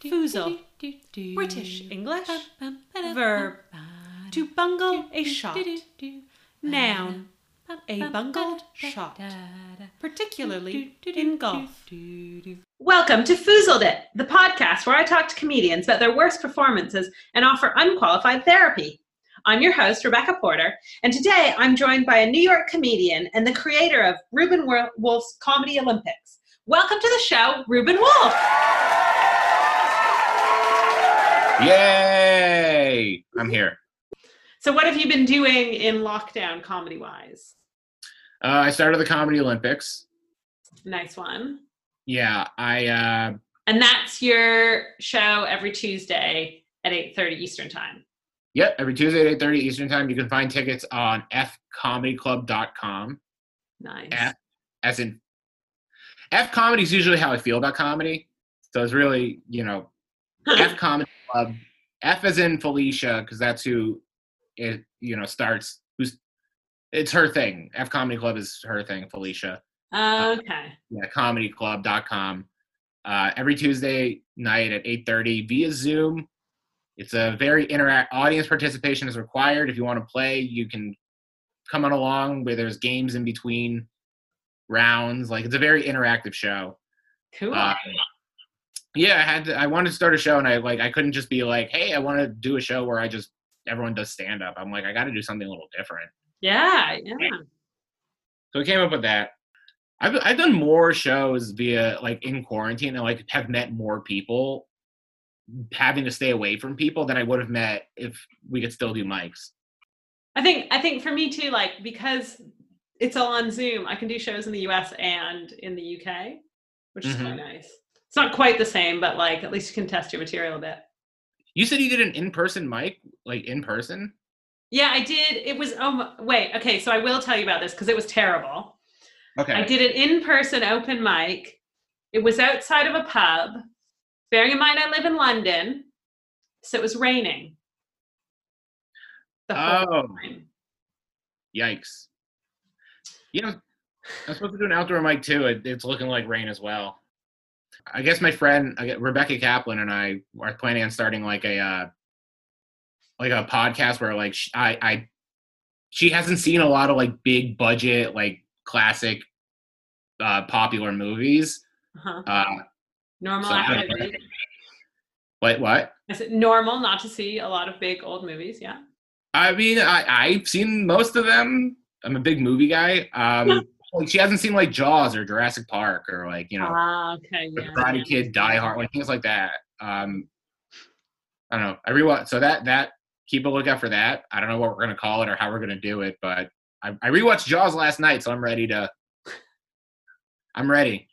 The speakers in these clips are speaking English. Foozle. British English. Verb. To bungle a shot. Noun. A bungled shot. Particularly in golf. Welcome to Foozled It, the podcast where I talk to comedians about their worst performances and offer unqualified therapy. I'm your host, Rebecca Porter, and today I'm joined by a New York comedian and the creator of Reuben Wolf's Comedy Olympics. Welcome to the show, Reuben Wolf. Yay! I'm here. So what have you been doing in lockdown comedy-wise? I started the Comedy Olympics. Nice one. Yeah, And that's your show every Tuesday at 8:30 Eastern Time. Yep, every Tuesday at 8:30 Eastern Time. You can find tickets on fcomedyclub.com. Nice. F comedy is usually how I feel about comedy. So it's really, you know, F Comedy Club. F as in Felicia, because that's who it, you know, starts. It's her thing. F Comedy Club is her thing, Felicia. Okay. Yeah, comedyclub.com. Every Tuesday night at 8:30 via Zoom. It's a very audience participation is required. If you want to play, you can come on along where there's games in between rounds. Like, it's a very interactive show. Cool. Yeah, I wanted to start a show, and I couldn't just be like, hey, I want to do a show where everyone does stand up. I'm like, I got to do something a little different. Yeah. So I came up with that. I've done more shows via in quarantine, and have met more people having to stay away from people than I would have met if we could still do mics. I think for me too, because it's all on Zoom, I can do shows in the US and in the UK, which is really nice. It's not quite the same, but at least you can test your material a bit. You said you did an in-person mic, in person? Yeah, I did. It was, so I will tell you about this because it was terrible. Okay. I did an in-person open mic. It was outside of a pub. Bearing in mind, I live in London, so it was raining the whole time. Yikes. You know, I'm supposed to do an outdoor mic too. It's looking like rain as well. I guess my friend, Rebecca Kaplan, and I are planning on starting a podcast where she hasn't seen a lot of big budget, classic popular movies. Uh-huh. Normal activity. Wait, what? Is it normal not to see a lot of big old movies? Yeah. I mean, I've seen most of them. I'm a big movie guy. She hasn't seen Jaws or Jurassic Park or Karate Kid, Die Hard, things like that. I don't know. I rewatched. So that keep a lookout for that. I don't know what we're gonna call it or how we're gonna do it, but I rewatched Jaws last night, so I'm ready to. I'm ready.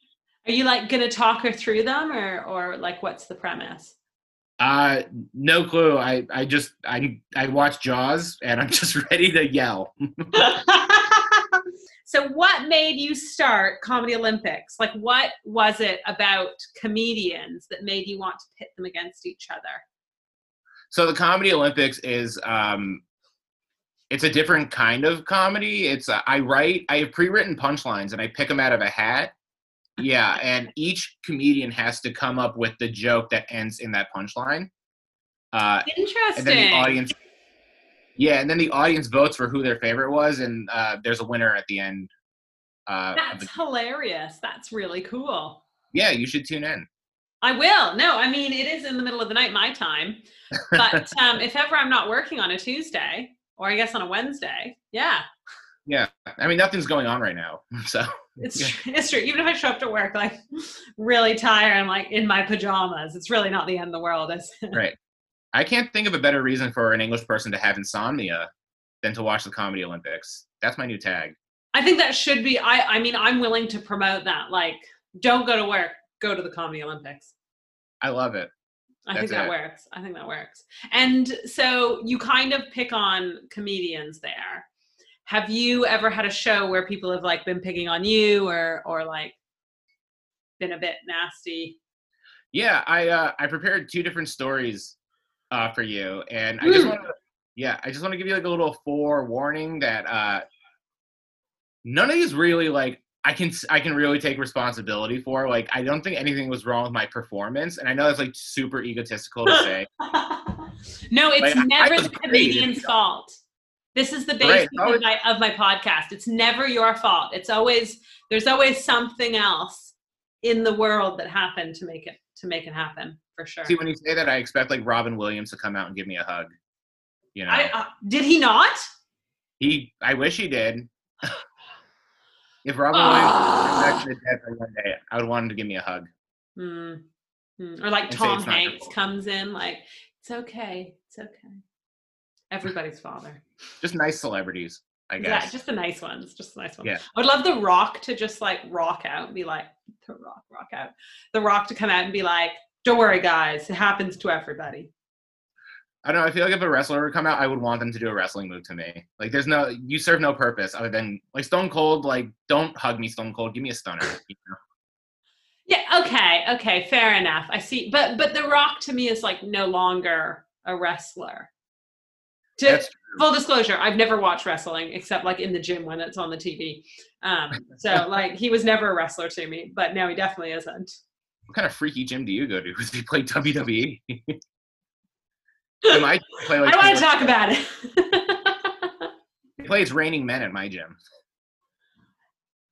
Are you going to talk her through them or what's the premise? No clue. I watched Jaws and I'm just ready to yell. So what made you start Comedy Olympics? What was it about comedians that made you want to pit them against each other? So the Comedy Olympics is, it's a different kind of comedy. It's, I have pre-written punchlines and I pick them out of a hat. Yeah, and each comedian has to come up with the joke that ends in that punchline. Interesting. And then the audience, votes for who their favorite was, and there's a winner at the end. That's hilarious. That's really cool. Yeah, you should tune in. I will. No, I mean, it is in the middle of the night, my time. But if ever I'm not working on a Tuesday, or I guess on a Wednesday, yeah. Yeah, I mean, nothing's going on right now, so. It's true. Even if I show up to work, really tired, I'm in my pajamas. It's really not the end of the world. Right. I can't think of a better reason for an English person to have insomnia than to watch the Comedy Olympics. That's my new tag. I think that should be, I mean, I'm willing to promote that. Don't go to work, go to the Comedy Olympics. I love it. I think that works. And so you kind of pick on comedians there. Have you ever had a show where people have been picking on you or been a bit nasty? Yeah, I prepared two different stories for you, and I just want to give you a little forewarning that none of these really I can really take responsibility for. Like, I don't think anything was wrong with my performance, and I know that's like super egotistical to say. No, it's like, never the comedian's fault. This is the basis of my podcast. It's never your fault. It's always, there's always something else in the world that happened to make it happen, for sure. See, when you say that, I expect like Robin Williams to come out and give me a hug. You know, did he not? I wish he did. If Robin Williams was actually dead for one day, I would want him to give me a hug. Mm. Mm. Or like Tom Hanks comes in, like, it's okay, it's okay. Everybody's father. Just nice celebrities, I guess. Yeah, just the nice ones. Yeah. I would love The Rock to just like rock out and be like, The Rock to come out and be like, don't worry, guys, it happens to everybody. I don't know. I feel like if a wrestler would come out, I would want them to do a wrestling move to me. Like, you serve no purpose other than, like, Stone Cold, like, don't hug me, Stone Cold. Give me a stunner. You know? Yeah, okay, fair enough. I see. But The Rock to me is, like, no longer a wrestler. Full disclosure, I've never watched wrestling except, like, in the gym when it's on the TV. So, like, he was never a wrestler to me, but now he definitely isn't. What kind of freaky gym do you go to? Does he play WWE? I want to talk about it. He plays Raining Men at my gym.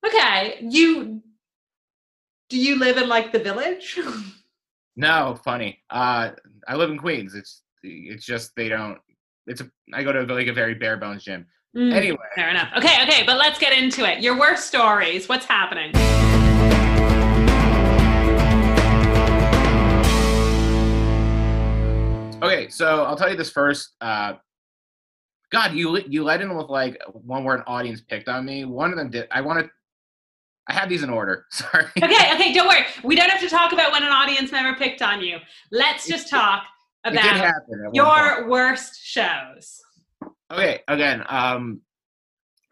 Okay. Do you live in like the village? No, funny. I live in Queens. It's just I go to like a very bare bones gym. Anyway. Fair enough. Okay, but let's get into it. Your worst stories. What's happening? Okay, so I'll tell you this first. God, you led in with like one where an audience picked on me. One of them did. I have these in order. Sorry. Okay, don't worry. We don't have to talk about when an audience member picked on you. Let's just talk about your worst shows. Okay, again.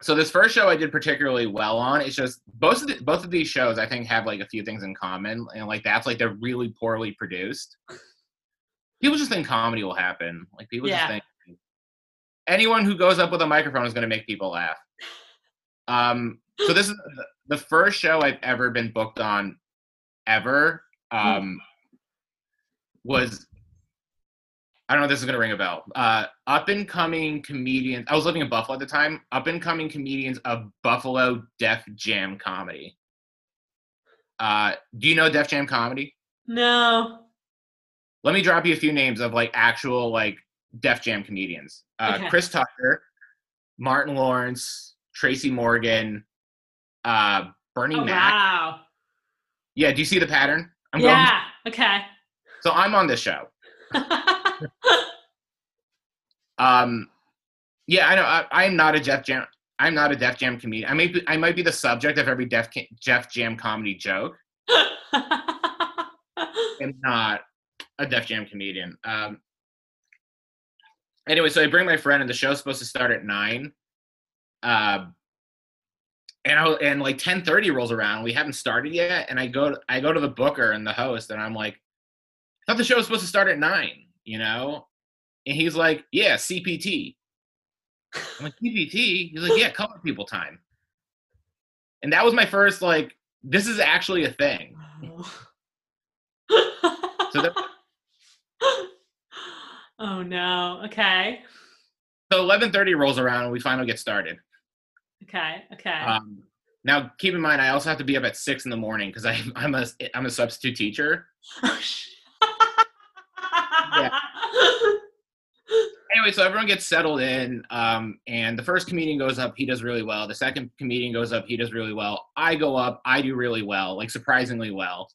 So this first show I did particularly well on. It's just both of these shows I think have like a few things in common, and like that's like they're really poorly produced. People just think comedy will happen. Like, people just think anyone who goes up with a microphone is going to make people laugh. So this is the first show I've ever been booked on ever. I don't know if this is going to ring a bell. Up and Coming Comedians. I was living in Buffalo at the time. Up and Coming Comedians of Buffalo Def Jam Comedy. Do you know Def Jam Comedy? No. Let me drop you a few names of like actual like Def Jam comedians. Okay. Chris Tucker, Martin Lawrence, Tracy Morgan, Bernie Mac. Wow. Yeah, do you see the pattern? Okay. So I'm on this show. Yeah, I know. I'm not a Def Jam comedian. I might be the subject of every Def Jam comedy joke. I'm not a Def Jam comedian. Anyway, so I bring my friend, and the show's supposed to start at 9. And like 10:30 rolls around. We haven't started yet, and I go to the booker and the host, and I'm like, I thought the show was supposed to start at 9, you know? And he's like, yeah, CPT. I'm like, CPT? He's like, yeah, color people time. And that was my first, like, this is actually a thing. So that, oh no. Okay. So 11:30 rolls around and we finally get started. Okay. Now keep in mind, I also have to be up at 6 in the morning because I'm a substitute teacher. Yeah. Anyway, so everyone gets settled in, and the first comedian goes up. He does really well. The second comedian goes up. He does really well. I go up. I do really well, like surprisingly well.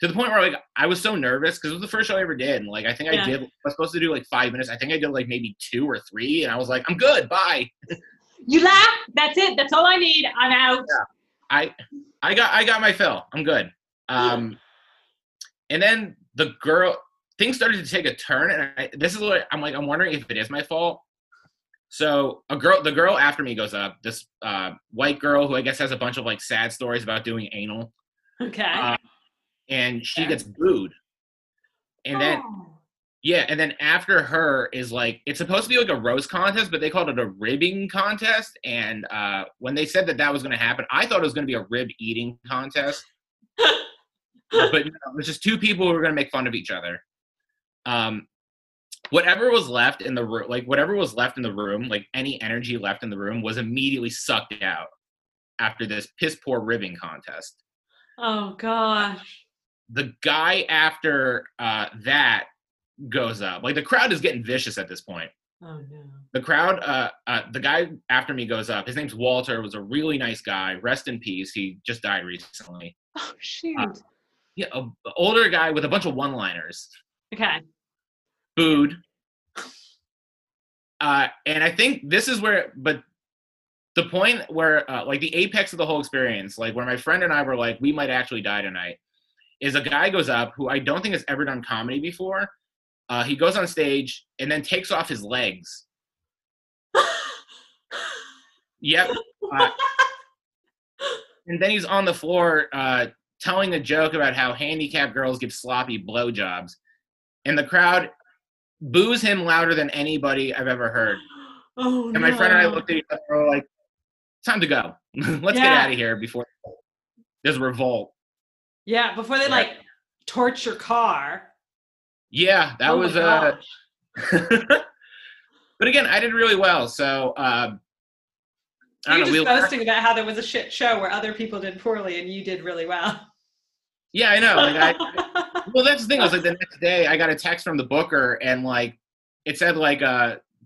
To the point where, like, I was so nervous because it was the first show I ever did. And, like, I think I was supposed to do, like, 5 minutes. I think I did, like, maybe 2 or 3. And I was like, I'm good. Bye. You laugh. That's it. That's all I need. I'm out. Yeah. I got my fill. I'm good. And then things started to take a turn. And this is what I'm like, I'm wondering if it is my fault. So the girl after me goes up, this white girl who I guess has a bunch of, like, sad stories about doing anal. Okay. And she gets booed. And then Yeah, and then after her is, like, it's supposed to be, like, a roast contest, but they called it a ribbing contest, and when they said that that was going to happen, I thought it was going to be a rib-eating contest. But you know, it was just two people who were going to make fun of each other. Whatever was left in the room, like, any energy left in the room was immediately sucked out after this piss-poor ribbing contest. Oh, gosh. The guy after that goes up. Like, the crowd is getting vicious at this point. Oh, no. The crowd, the guy after me goes up. His name's Walter, was a really nice guy. Rest in peace. He just died recently. Oh, shoot. Yeah, an older guy with a bunch of one-liners. Okay. Food. And I think this is where, but the point where, like, the apex of the whole experience, like, where my friend and I were like, we might actually die tonight, is a guy goes up who I don't think has ever done comedy before. He goes on stage and then takes off his legs. Yep. And then he's on the floor telling a joke about how handicapped girls give sloppy blowjobs. And the crowd boos him louder than anybody I've ever heard. Oh, and my friend and I looked at each other and were like, it's time to go. Let's get out of here before there's a revolt. Yeah, before they, like, torch your car. Yeah, that was but again, I did really well. So you're just boasting about how there was a shit show where other people did poorly and you did really well. Yeah, I know. Like, well, that's the thing. I was like, the next day I got a text from the booker and, like, it said, like,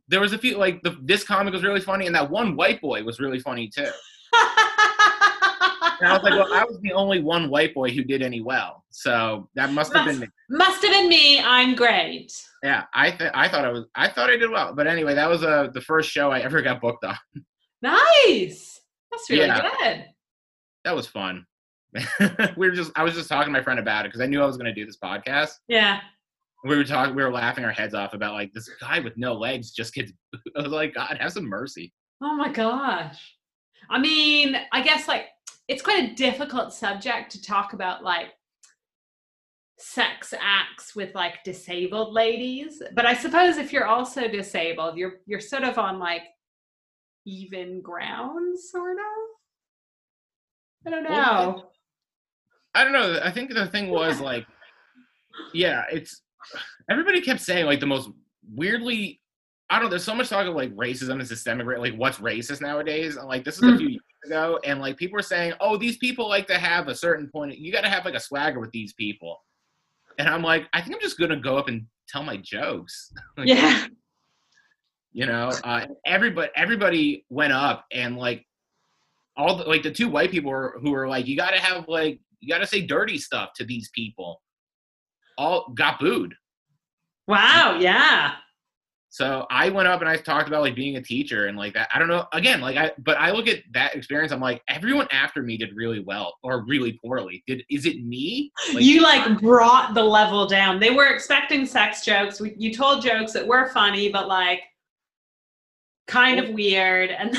there was a few, like, this comic was really funny and that one white boy was really funny too. And I was like, well, I was the only one white boy who did any well. So that must have been me. Must have been me. I'm great. Yeah, I thought I did well. But anyway, that was the first show I ever got booked on. Nice. That's really good. That was fun. I was just talking to my friend about it because I knew I was going to do this podcast. Yeah. We were laughing our heads off about, like, this guy with no legs just gets, I was like, God, have some mercy. Oh my gosh. I mean, I guess, like, it's quite a difficult subject to talk about, like, sex acts with, like, disabled ladies. But I suppose if you're also disabled, you're sort of on, like, even ground, sort of. I don't know. Well, I don't know. I think the thing was, like, yeah, it's, everybody kept saying, like, the most weirdly, I don't know, there's so much talk of, like, racism and systemic, like, what's racist nowadays? And, like, this is a few years ago, and, like, people were saying, oh, these people like to have a certain point, you gotta have, like, a swagger with these people. And I'm like, I think I'm just gonna go up and tell my jokes. Like, yeah. You know, everybody went up, and, like, all the, like, the two white people who were like, you gotta have, like, you gotta say dirty stuff to these people, all got booed. Wow, yeah. So I went up and I talked about, like, being a teacher and, like, that. I don't know. Again, like, I look at that experience. I'm like, everyone after me did really well or really poorly. Is it me? Like, you, like, brought the level down. They were expecting sex jokes. You told jokes that were funny, but, like, kind of weird. And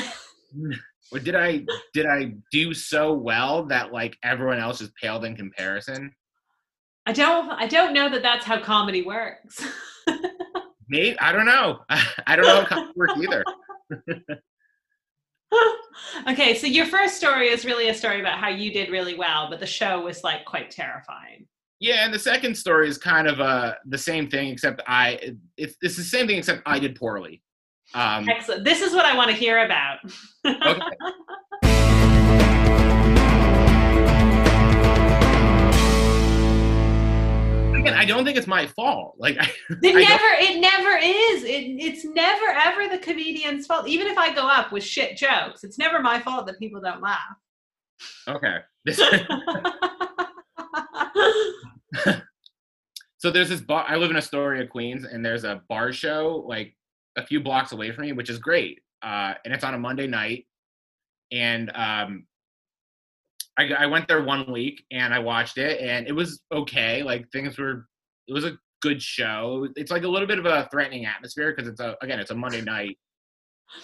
or did I do so well that, like, everyone else is paled in comparison? I don't know that that's how comedy works. Maybe, I don't know. I don't know how comedy works either. Okay, so your first story is really a story about how you did really well, but the show was, like, quite terrifying. Yeah, and the second story is kind of the same thing, except it's the same thing, except I did poorly. Excellent. This is what I want to hear about. Okay. Again, I don't think it's my fault. Like, it never is. It's never ever the comedian's fault. Even if I go up with shit jokes, it's never my fault that people don't laugh. Okay. So there's this bar. I live in Astoria, Queens, and there's a bar show like a few blocks away from me, which is great. And it's on a Monday night, and I went there one week and I watched it, and it was okay. Like, it was a good show. It's like a little bit of a threatening atmosphere because it's a Monday night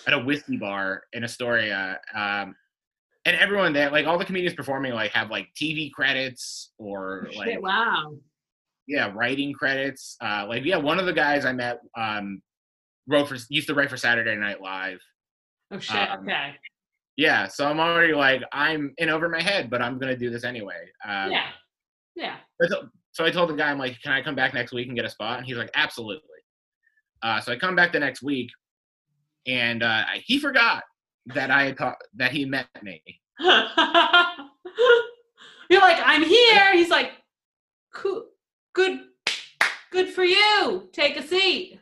at a whiskey bar in Astoria. And everyone there, like all the comedians performing, like have like TV credits or like, wow. yeah, writing credits. One of the guys I met used to write for Saturday Night Live. Oh shit! Okay. Yeah, so I'm already I'm in over my head, but I'm gonna do this anyway. Yeah. So I told the guy, I'm like, can I come back next week and get a spot? And he's like, absolutely. So I come back the next week, and he forgot that I had that he met me. You're like, I'm here. He's like, cool, good for you. Take a seat.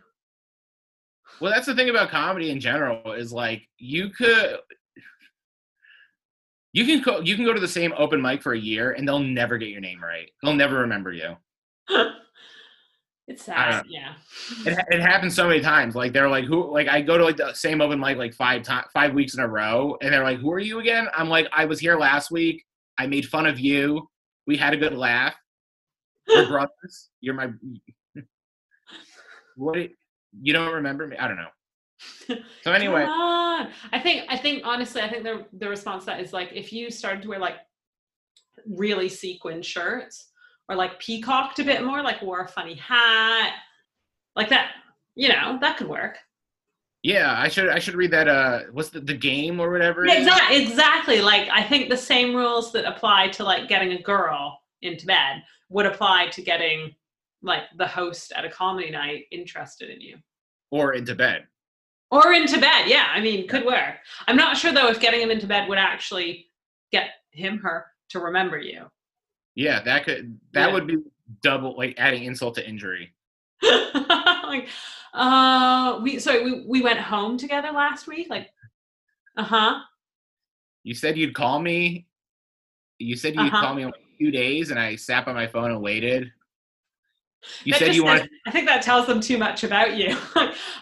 Well, that's the thing about comedy in general is you can go to the same open mic for a year and they'll never get your name right. They'll never remember you. It's sad. Yeah. It happens so many times. They're like, who? I go to the same open mic 5 weeks in a row, and they're like, who are you again? I'm like, I was here last week. I made fun of you. We had a good laugh. We're brothers. You're my. You don't remember me? I don't know. So anyway, come on. I think honestly the response to that is if you started to wear really sequined shirts or peacocked a bit more, wore a funny hat, that, that could work. Yeah, I should read that. What's the game or whatever? Yeah, exactly. I think the same rules that apply to getting a girl into bed would apply to getting the host at a comedy night interested in you. Or into bed. Yeah, could work. I'm not sure though if getting him into bed would actually get her to remember you. Yeah, that would be double, adding insult to injury. We went home together last week. You said you'd call me. You said you'd call me in 2 days, and I sat by my phone and waited. I think that tells them too much about you.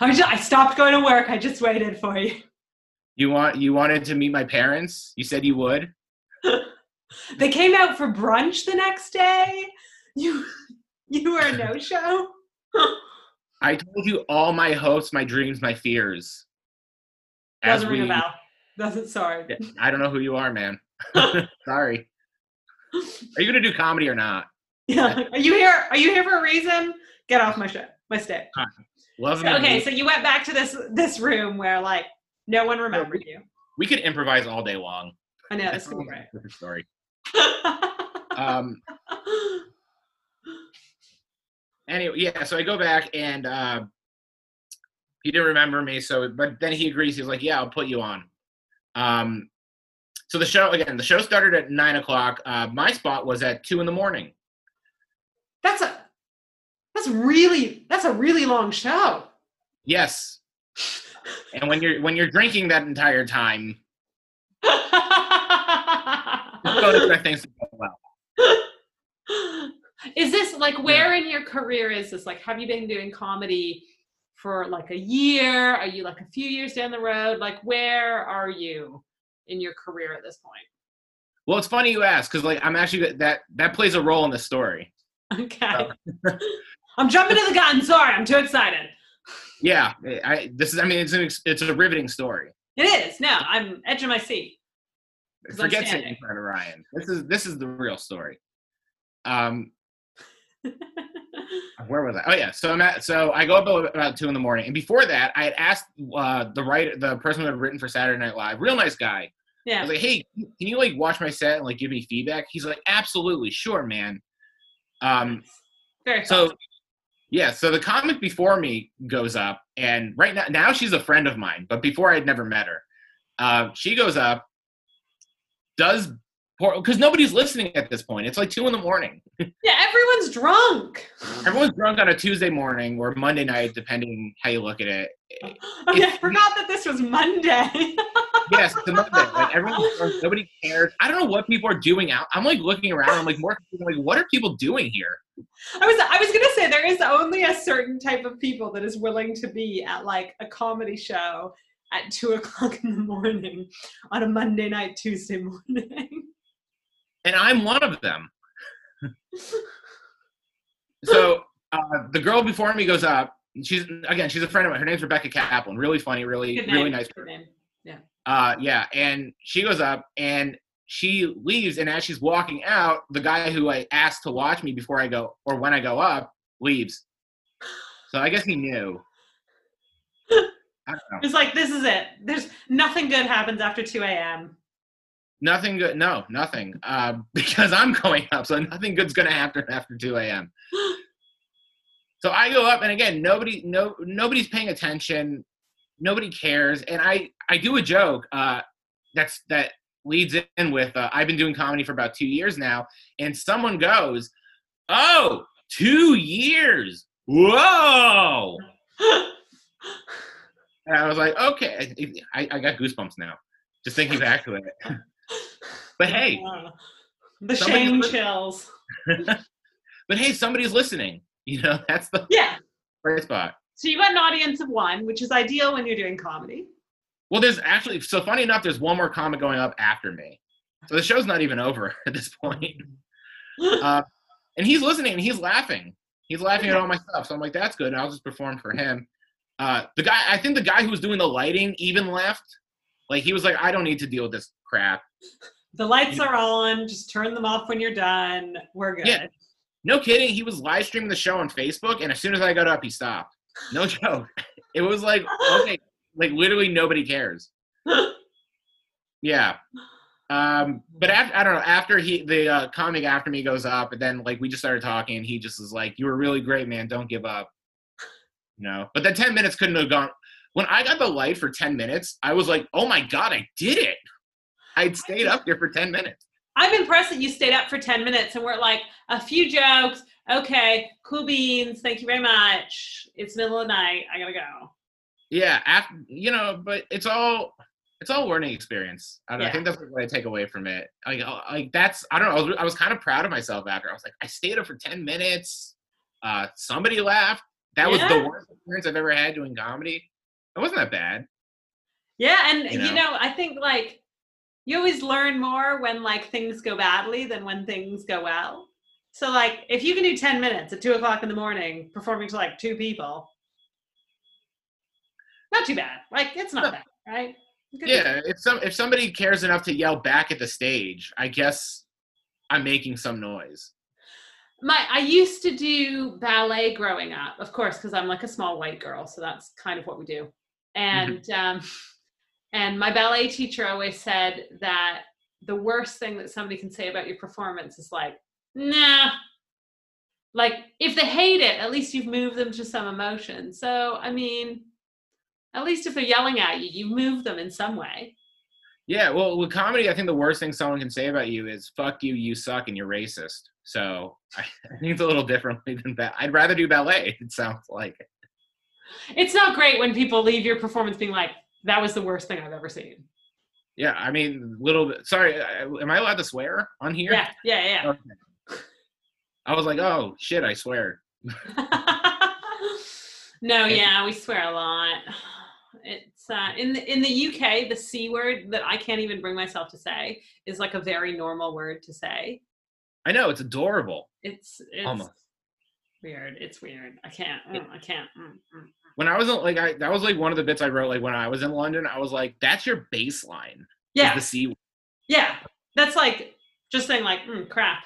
I stopped going to work. I just waited for you. You wanted to meet my parents? You said you would. They came out for brunch the next day. You were a no-show. I told you all my hopes, my dreams, my fears. Doesn't ring a bell. Doesn't, sorry. I don't know who you are, man. Sorry. Are you gonna do comedy or not? Yeah. Are you here for a reason? Get off my shit, my stick. Love so, okay, so you went back to this room where no one remembered you. We could improvise all day long. I know, that's cool, right? Different story. Anyway, yeah. So I go back and he didn't remember me. So, but then he agrees. He's like, "Yeah, I'll put you on." So the show started at 9:00. My spot was at 2 a.m. That's a really long show. Yes. And when you're drinking that entire time, things to go well. Is this where in your career is this? Have you been doing comedy for a year? Are you a few years down the road? Where are you in your career at this point? Well, it's funny you ask because I'm actually that plays a role in the story. Okay. I'm jumping to the gun. Sorry, I'm too excited. Yeah, it's a riveting story. It is. No, I'm edging my seat. Forget sitting in front of Ryan. This is the real story. Where was I? Oh yeah. So I go up about 2 a.m. And before that, I had asked the person who had written for Saturday Night Live, real nice guy. Yeah. I was like, hey, can you watch my set and give me feedback? He's like, absolutely, sure, man. Very so fun. Yeah, so the comic before me goes up, and right now she's a friend of mine, but before I had never met her. She goes up, because nobody's listening at this point. It's 2 a.m. Yeah, everyone's drunk. Everyone's drunk on a Tuesday morning or Monday night, depending how you look at it. I forgot that this was Monday. Yes, it's a Monday. Everyone's drunk. Nobody cares. I don't know what people are doing out. I'm looking around. I'm what are people doing here? I was gonna say there is only a certain type of people that is willing to be at a comedy show at 2:00 a.m. on a Monday night, Tuesday morning. And I'm one of them. So the girl before me goes up. She's a friend of mine. Her name's Rebecca Kaplan. Really funny, really nice. Good name. Yeah. And she goes up, and she leaves, and as she's walking out, the guy who I asked to watch me before I go, or when I go up, leaves. So I guess he knew. I don't know. It's like, this is it. There's nothing good happens after 2 a.m. Nothing good. No, nothing. Because I'm going up, so nothing good's going to happen after 2 a.m. So I go up, and again, nobody's paying attention. Nobody cares. And I do a joke that leads in with, I've been doing comedy for about 2 years now, and someone goes, oh, 2 years. Whoa. And I was like, okay. I got goosebumps now, just thinking back to it. But hey. The shame chills. But hey, somebody's listening. You know, that's the first spot. So you got an audience of one, which is ideal when you're doing comedy. Well, there's actually, so funny enough, there's one more comic going up after me. So the show's not even over at this point. And he's listening and he's laughing. He's laughing at all my stuff. So I'm like, that's good. And I'll just perform for him. I think the guy who was doing the lighting even left. Like, he was like, I don't need to deal with this crap. The lights are on. Just turn them off when you're done. We're good. Yeah. No kidding. He was live streaming the show on Facebook. And as soon as I got up, he stopped. No joke. It was like, okay. Like, literally nobody cares. Yeah. But after, I don't know, after the comic after me goes up, and then, like, we just started talking, and he just was like, you were really great, man. Don't give up. You know? But that 10 minutes couldn't have gone. When I got the light for 10 minutes, I was like, oh, my God, I did it. I'd stayed up there for 10 minutes. I'm impressed that you stayed up for 10 minutes, and we're like, a few jokes. Okay, cool beans. Thank you very much. It's middle of the night. I got to go. Yeah, after, you know, but it's all learning experience. I don't know, I think that's what I take away from it. Like that's, I don't know. I was kind of proud of myself after. I was like, I stayed up for 10 minutes. Somebody laughed. That was the worst experience I've ever had doing comedy. It wasn't that bad. Yeah, and you know, I think like you always learn more when like things go badly than when things go well. So like if you can do 10 minutes at 2 o'clock in the morning performing to like 2 people. Not too bad. Like, it's not bad, right? Good if somebody cares enough to yell back at the stage, I guess I'm making some noise. I used to do ballet growing up, of course, because I'm like a small white girl, so that's kind of what we do. And and my ballet teacher always said that the worst thing that somebody can say about your performance is like, nah. Like, if they hate it, at least you've moved them to some emotion. So, I mean... At least if they're yelling at you, you move them in some way. Yeah, well, with comedy, I think the worst thing someone can say about you is, fuck you, you suck, and you're racist. So I think it's a little differently than that. I'd rather do ballet, it sounds like. It's not great when people leave your performance being like, that was the worst thing I've ever seen. Yeah, I mean, little bit. Sorry, am I allowed to swear on here? Yeah. Okay. I was like, oh, shit, I swear. No, yeah, we swear a lot. It's in the UK, the C word that I can't even bring myself to say is like a very normal word to say. I know, it's adorable. It's almost weird. It's weird. I can't. When I was like, that was like one of the bits I wrote. Like when I was in London, I was like, "That's your baseline." Yeah. The C word. Yeah, that's like just saying like crap.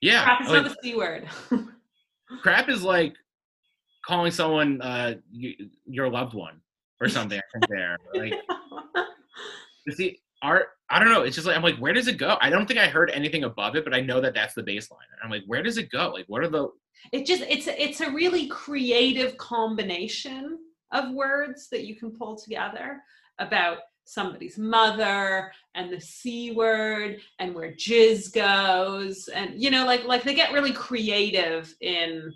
Yeah. Crap is like, not the C word. Crap is like calling someone your loved one. Or something from there. Like, see, I don't know. It's just like, I'm like, where does it go? I don't think I heard anything above it, but I know that that's the baseline. I'm like, where does it go? Like, what are the... It's a really creative combination of words that you can pull together about somebody's mother and the C word and where jizz goes. And, you know, like they get really creative in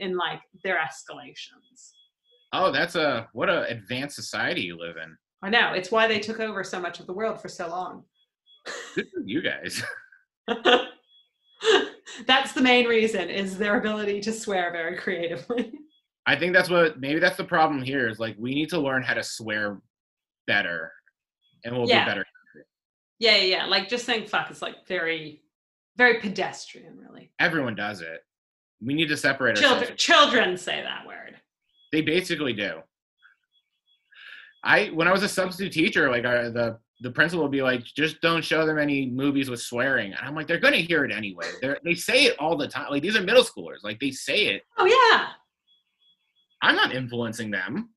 like their escalations. Oh, that's what a advanced society you live in. I know. It's why they took over so much of the world for so long. Good for you guys. That's the main reason, is their ability to swear very creatively. I think that's the problem here, is like, we need to learn how to swear better and we'll be better. Yeah. Like just saying fuck is like very, very pedestrian, really. Everyone does it. We need to separate ourselves. Children say that word. They basically do. When I was a substitute teacher, like the the principal would be like, just don't show them any movies with swearing. And I'm like, they're going to hear it anyway. They say it all the time. Like, these are middle schoolers. Like, they say it. Oh, yeah. I'm not influencing them.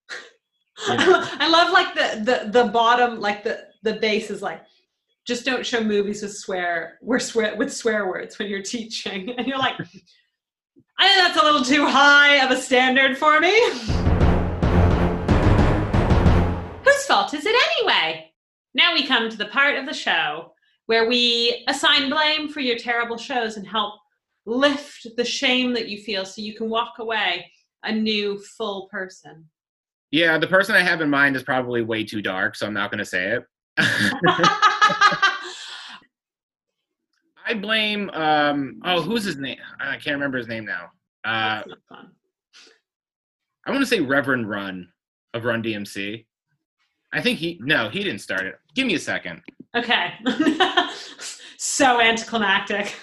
You know? I love, like, the bottom, like, the base is like, just don't show movies with swear words when you're teaching. And you're like, I think that's a little too high of a standard for me. Whose fault is it anyway? Now we come to the part of the show where we assign blame for your terrible shows and help lift the shame that you feel so you can walk away a new, full person. Yeah, the person I have in mind is probably way too dark, so I'm not going to say it. I blame, who's his name? I can't remember his name now. That's not fun. I want to say Reverend Run of Run DMC. I think he didn't start it. Give me a second. Okay. So anticlimactic.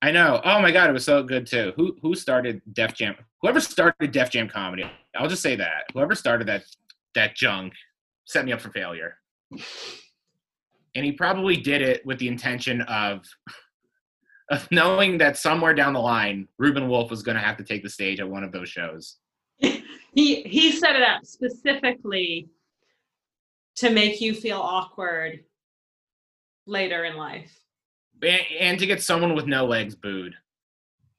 I know. Oh my God, it was so good too. Who started Def Jam? Whoever started Def Jam comedy, I'll just say that. Whoever started that junk set me up for failure. And he probably did it with the intention of knowing that somewhere down the line, Reuben Wolf was going to have to take the stage at one of those shows. He set it up specifically to make you feel awkward later in life. And to get someone with no legs booed.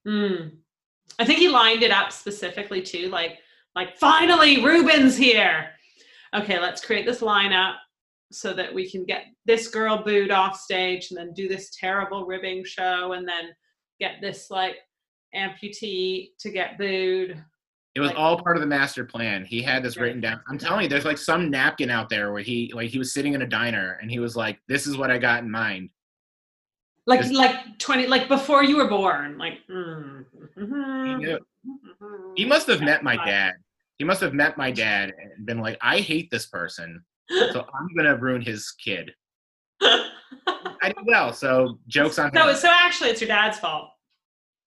I think he lined it up specifically too, like finally Reuben's here. Okay, let's create this lineup so that we can get this girl booed off stage and then do this terrible ribbing show and then get this like amputee to get booed. It was all part of the master plan. He had this written down. I'm telling you, there's like some napkin out there where he was sitting in a diner and he was like, this is what I got in mind. Like before you were born. Like, He must have met my dad. He must have met my dad and been like, I hate this person, so I'm going to ruin his kid. I did well, so joke's on him. So actually it's your dad's fault.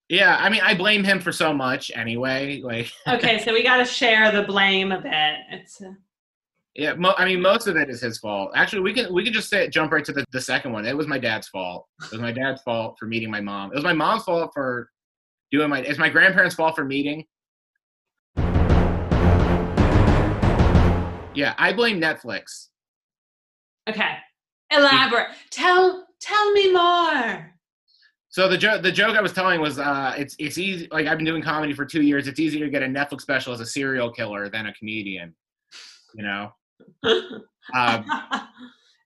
Yeah, I mean, I blame him for so much anyway. Like, okay, so we got to share the blame a bit. Yeah, most of it is his fault. Actually, we can just jump right to the second one. It was my dad's fault. It was my dad's fault for meeting my mom. It was my mom's fault for doing it's my grandparents' fault for meeting. Yeah, I blame Netflix. Okay, elaborate. Tell me more. So the joke I was telling was it's easy. Like, I've been doing comedy for 2 years. It's easier to get a Netflix special as a serial killer than a comedian, you know?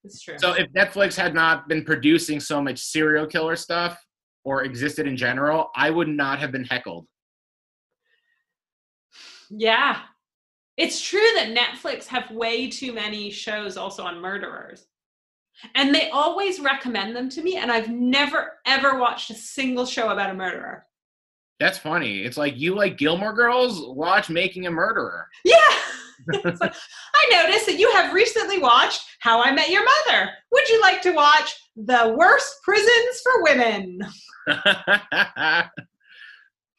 It's true. So if Netflix had not been producing so much serial killer stuff or existed in general, I would not have been heckled. Yeah. It's true that Netflix have way too many shows also on murderers. And they always recommend them to me, and I've never, ever watched a single show about a murderer. That's funny. It's like, you like Gilmore Girls? Watch Making a Murderer. Yeah! It's like, I noticed that you have recently watched How I Met Your Mother. Would you like to watch The Worst Prisons for Women?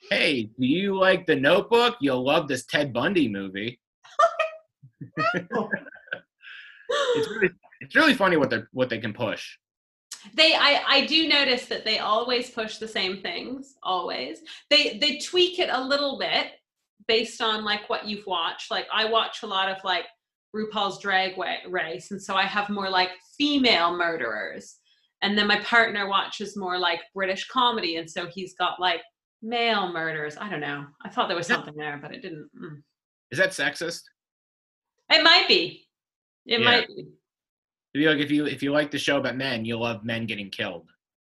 Hey, do you like The Notebook? You'll love this Ted Bundy movie. It's really funny what they can push. I do notice that they always push the same things, always. They tweak it a little bit based on like what you've watched. Like, I watch a lot of like RuPaul's Drag Race, and so I have more like female murderers. And then my partner watches more like British comedy, and so he's got like male murderers. I don't know. I thought there was something there, but it didn't. Is that sexist? It might be. Might be. Like, if you like the show about men, you'll love men getting killed.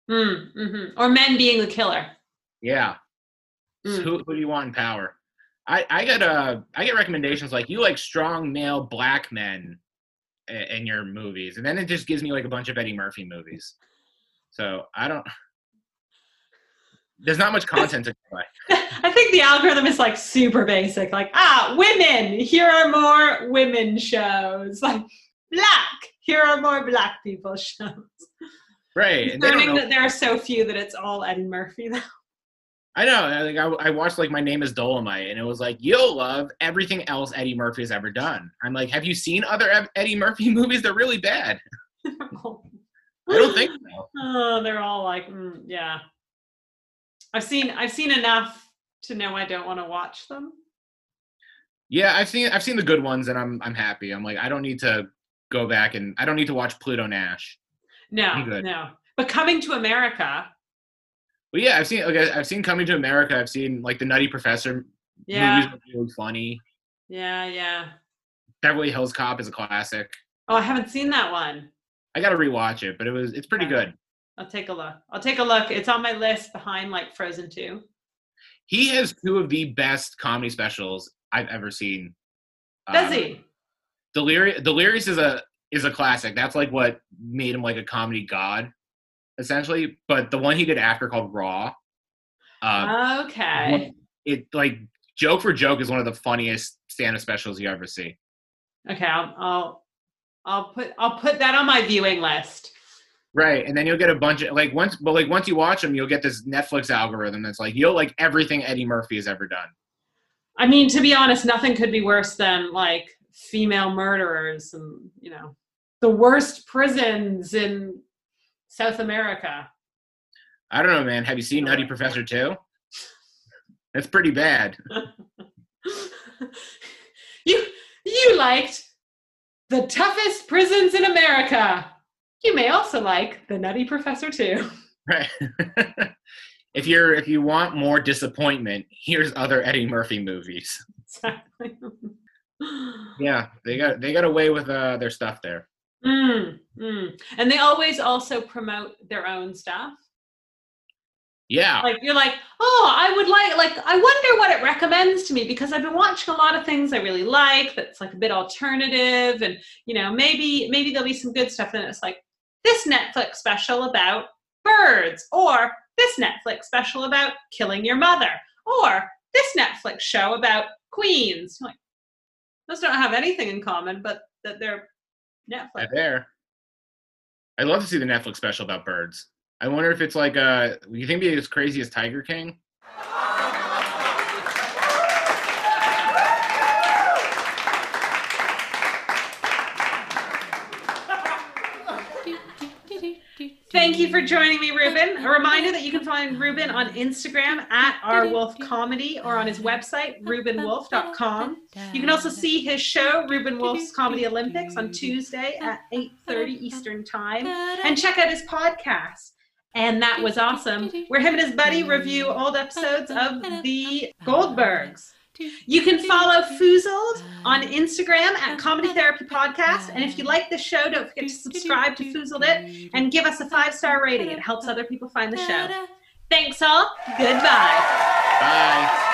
Or men being the killer. Yeah. So who do you want in power? I get recommendations like, you like strong male black men in your movies, and then it just gives me like a bunch of Eddie Murphy movies. So there's not much content to play. I think the algorithm is like super basic. Like, women. Here are more women shows. Like, black. Here are more black people shows. Right. And learning that there are so few that it's all Eddie Murphy, though. I know. I watched, like, My Name Is Dolomite, and it was like, you'll love everything else Eddie Murphy has ever done. I'm like, have you seen other Eddie Murphy movies? They're really bad. I don't think so. Oh, they're all like, yeah. I've seen enough to know I don't want to watch them. Yeah, I've seen the good ones, and I'm happy. I'm like, I don't need to go back, and I don't need to watch Pluto Nash. No. But Coming to America. Well, yeah, I've seen Coming to America. I've seen like the Nutty Professor. Yeah. Movies are really funny. Yeah. Beverly Hills Cop is a classic. Oh, I haven't seen that one. I gotta rewatch it, but it's pretty good. I'll take a look. It's on my list behind like Frozen 2. He has two of the best comedy specials I've ever seen. Does he? Delirious is a classic. That's like what made him like a comedy god, essentially. But the one he did after called Raw. Okay. It like joke for joke is one of the funniest stand-up specials you ever see. Okay, I'll put that on my viewing list. Right, and then you'll get a bunch of once you watch them, you'll get this Netflix algorithm that's like you'll like everything Eddie Murphy has ever done. I mean, to be honest, nothing could be worse than like female murderers and, you know, the worst prisons in South America. I don't know, man. Have you seen Nutty Professor 2? That's pretty bad. You liked the toughest prisons in America. You may also like the Nutty Professor Two. Right. If you want more disappointment, here's other Eddie Murphy movies. Exactly. Yeah, they got away with their stuff there. And they always also promote their own stuff. Yeah. Like, you're like, oh, I wonder what it recommends to me, because I've been watching a lot of things I really like that's like a bit alternative, and, you know, maybe there'll be some good stuff. And it's like, this Netflix special about birds, or this Netflix special about killing your mother, or this Netflix show about queens. I'm like, those don't have anything in common, but that they're Netflix. They're there. I'd love to see the Netflix special about birds. I wonder if it's like, you think it'd be as crazy as Tiger King? Thank you for joining me, Reuben. A reminder that you can find Reuben on Instagram at rwolfcomedy or on his website, reubenwolf.com. You can also see his show, Reuben Wolf's Comedy Olympics, on Tuesday at 8:30 Eastern Time. And check out his podcast. And That Was Awesome, where him and his buddy review old episodes of The Goldbergs. You can follow Foozled on Instagram at Comedy Therapy Podcast. And if you like the show, don't forget to subscribe to Foozled It and give us a 5-star rating. It helps other people find the show. Thanks all. Goodbye. Bye.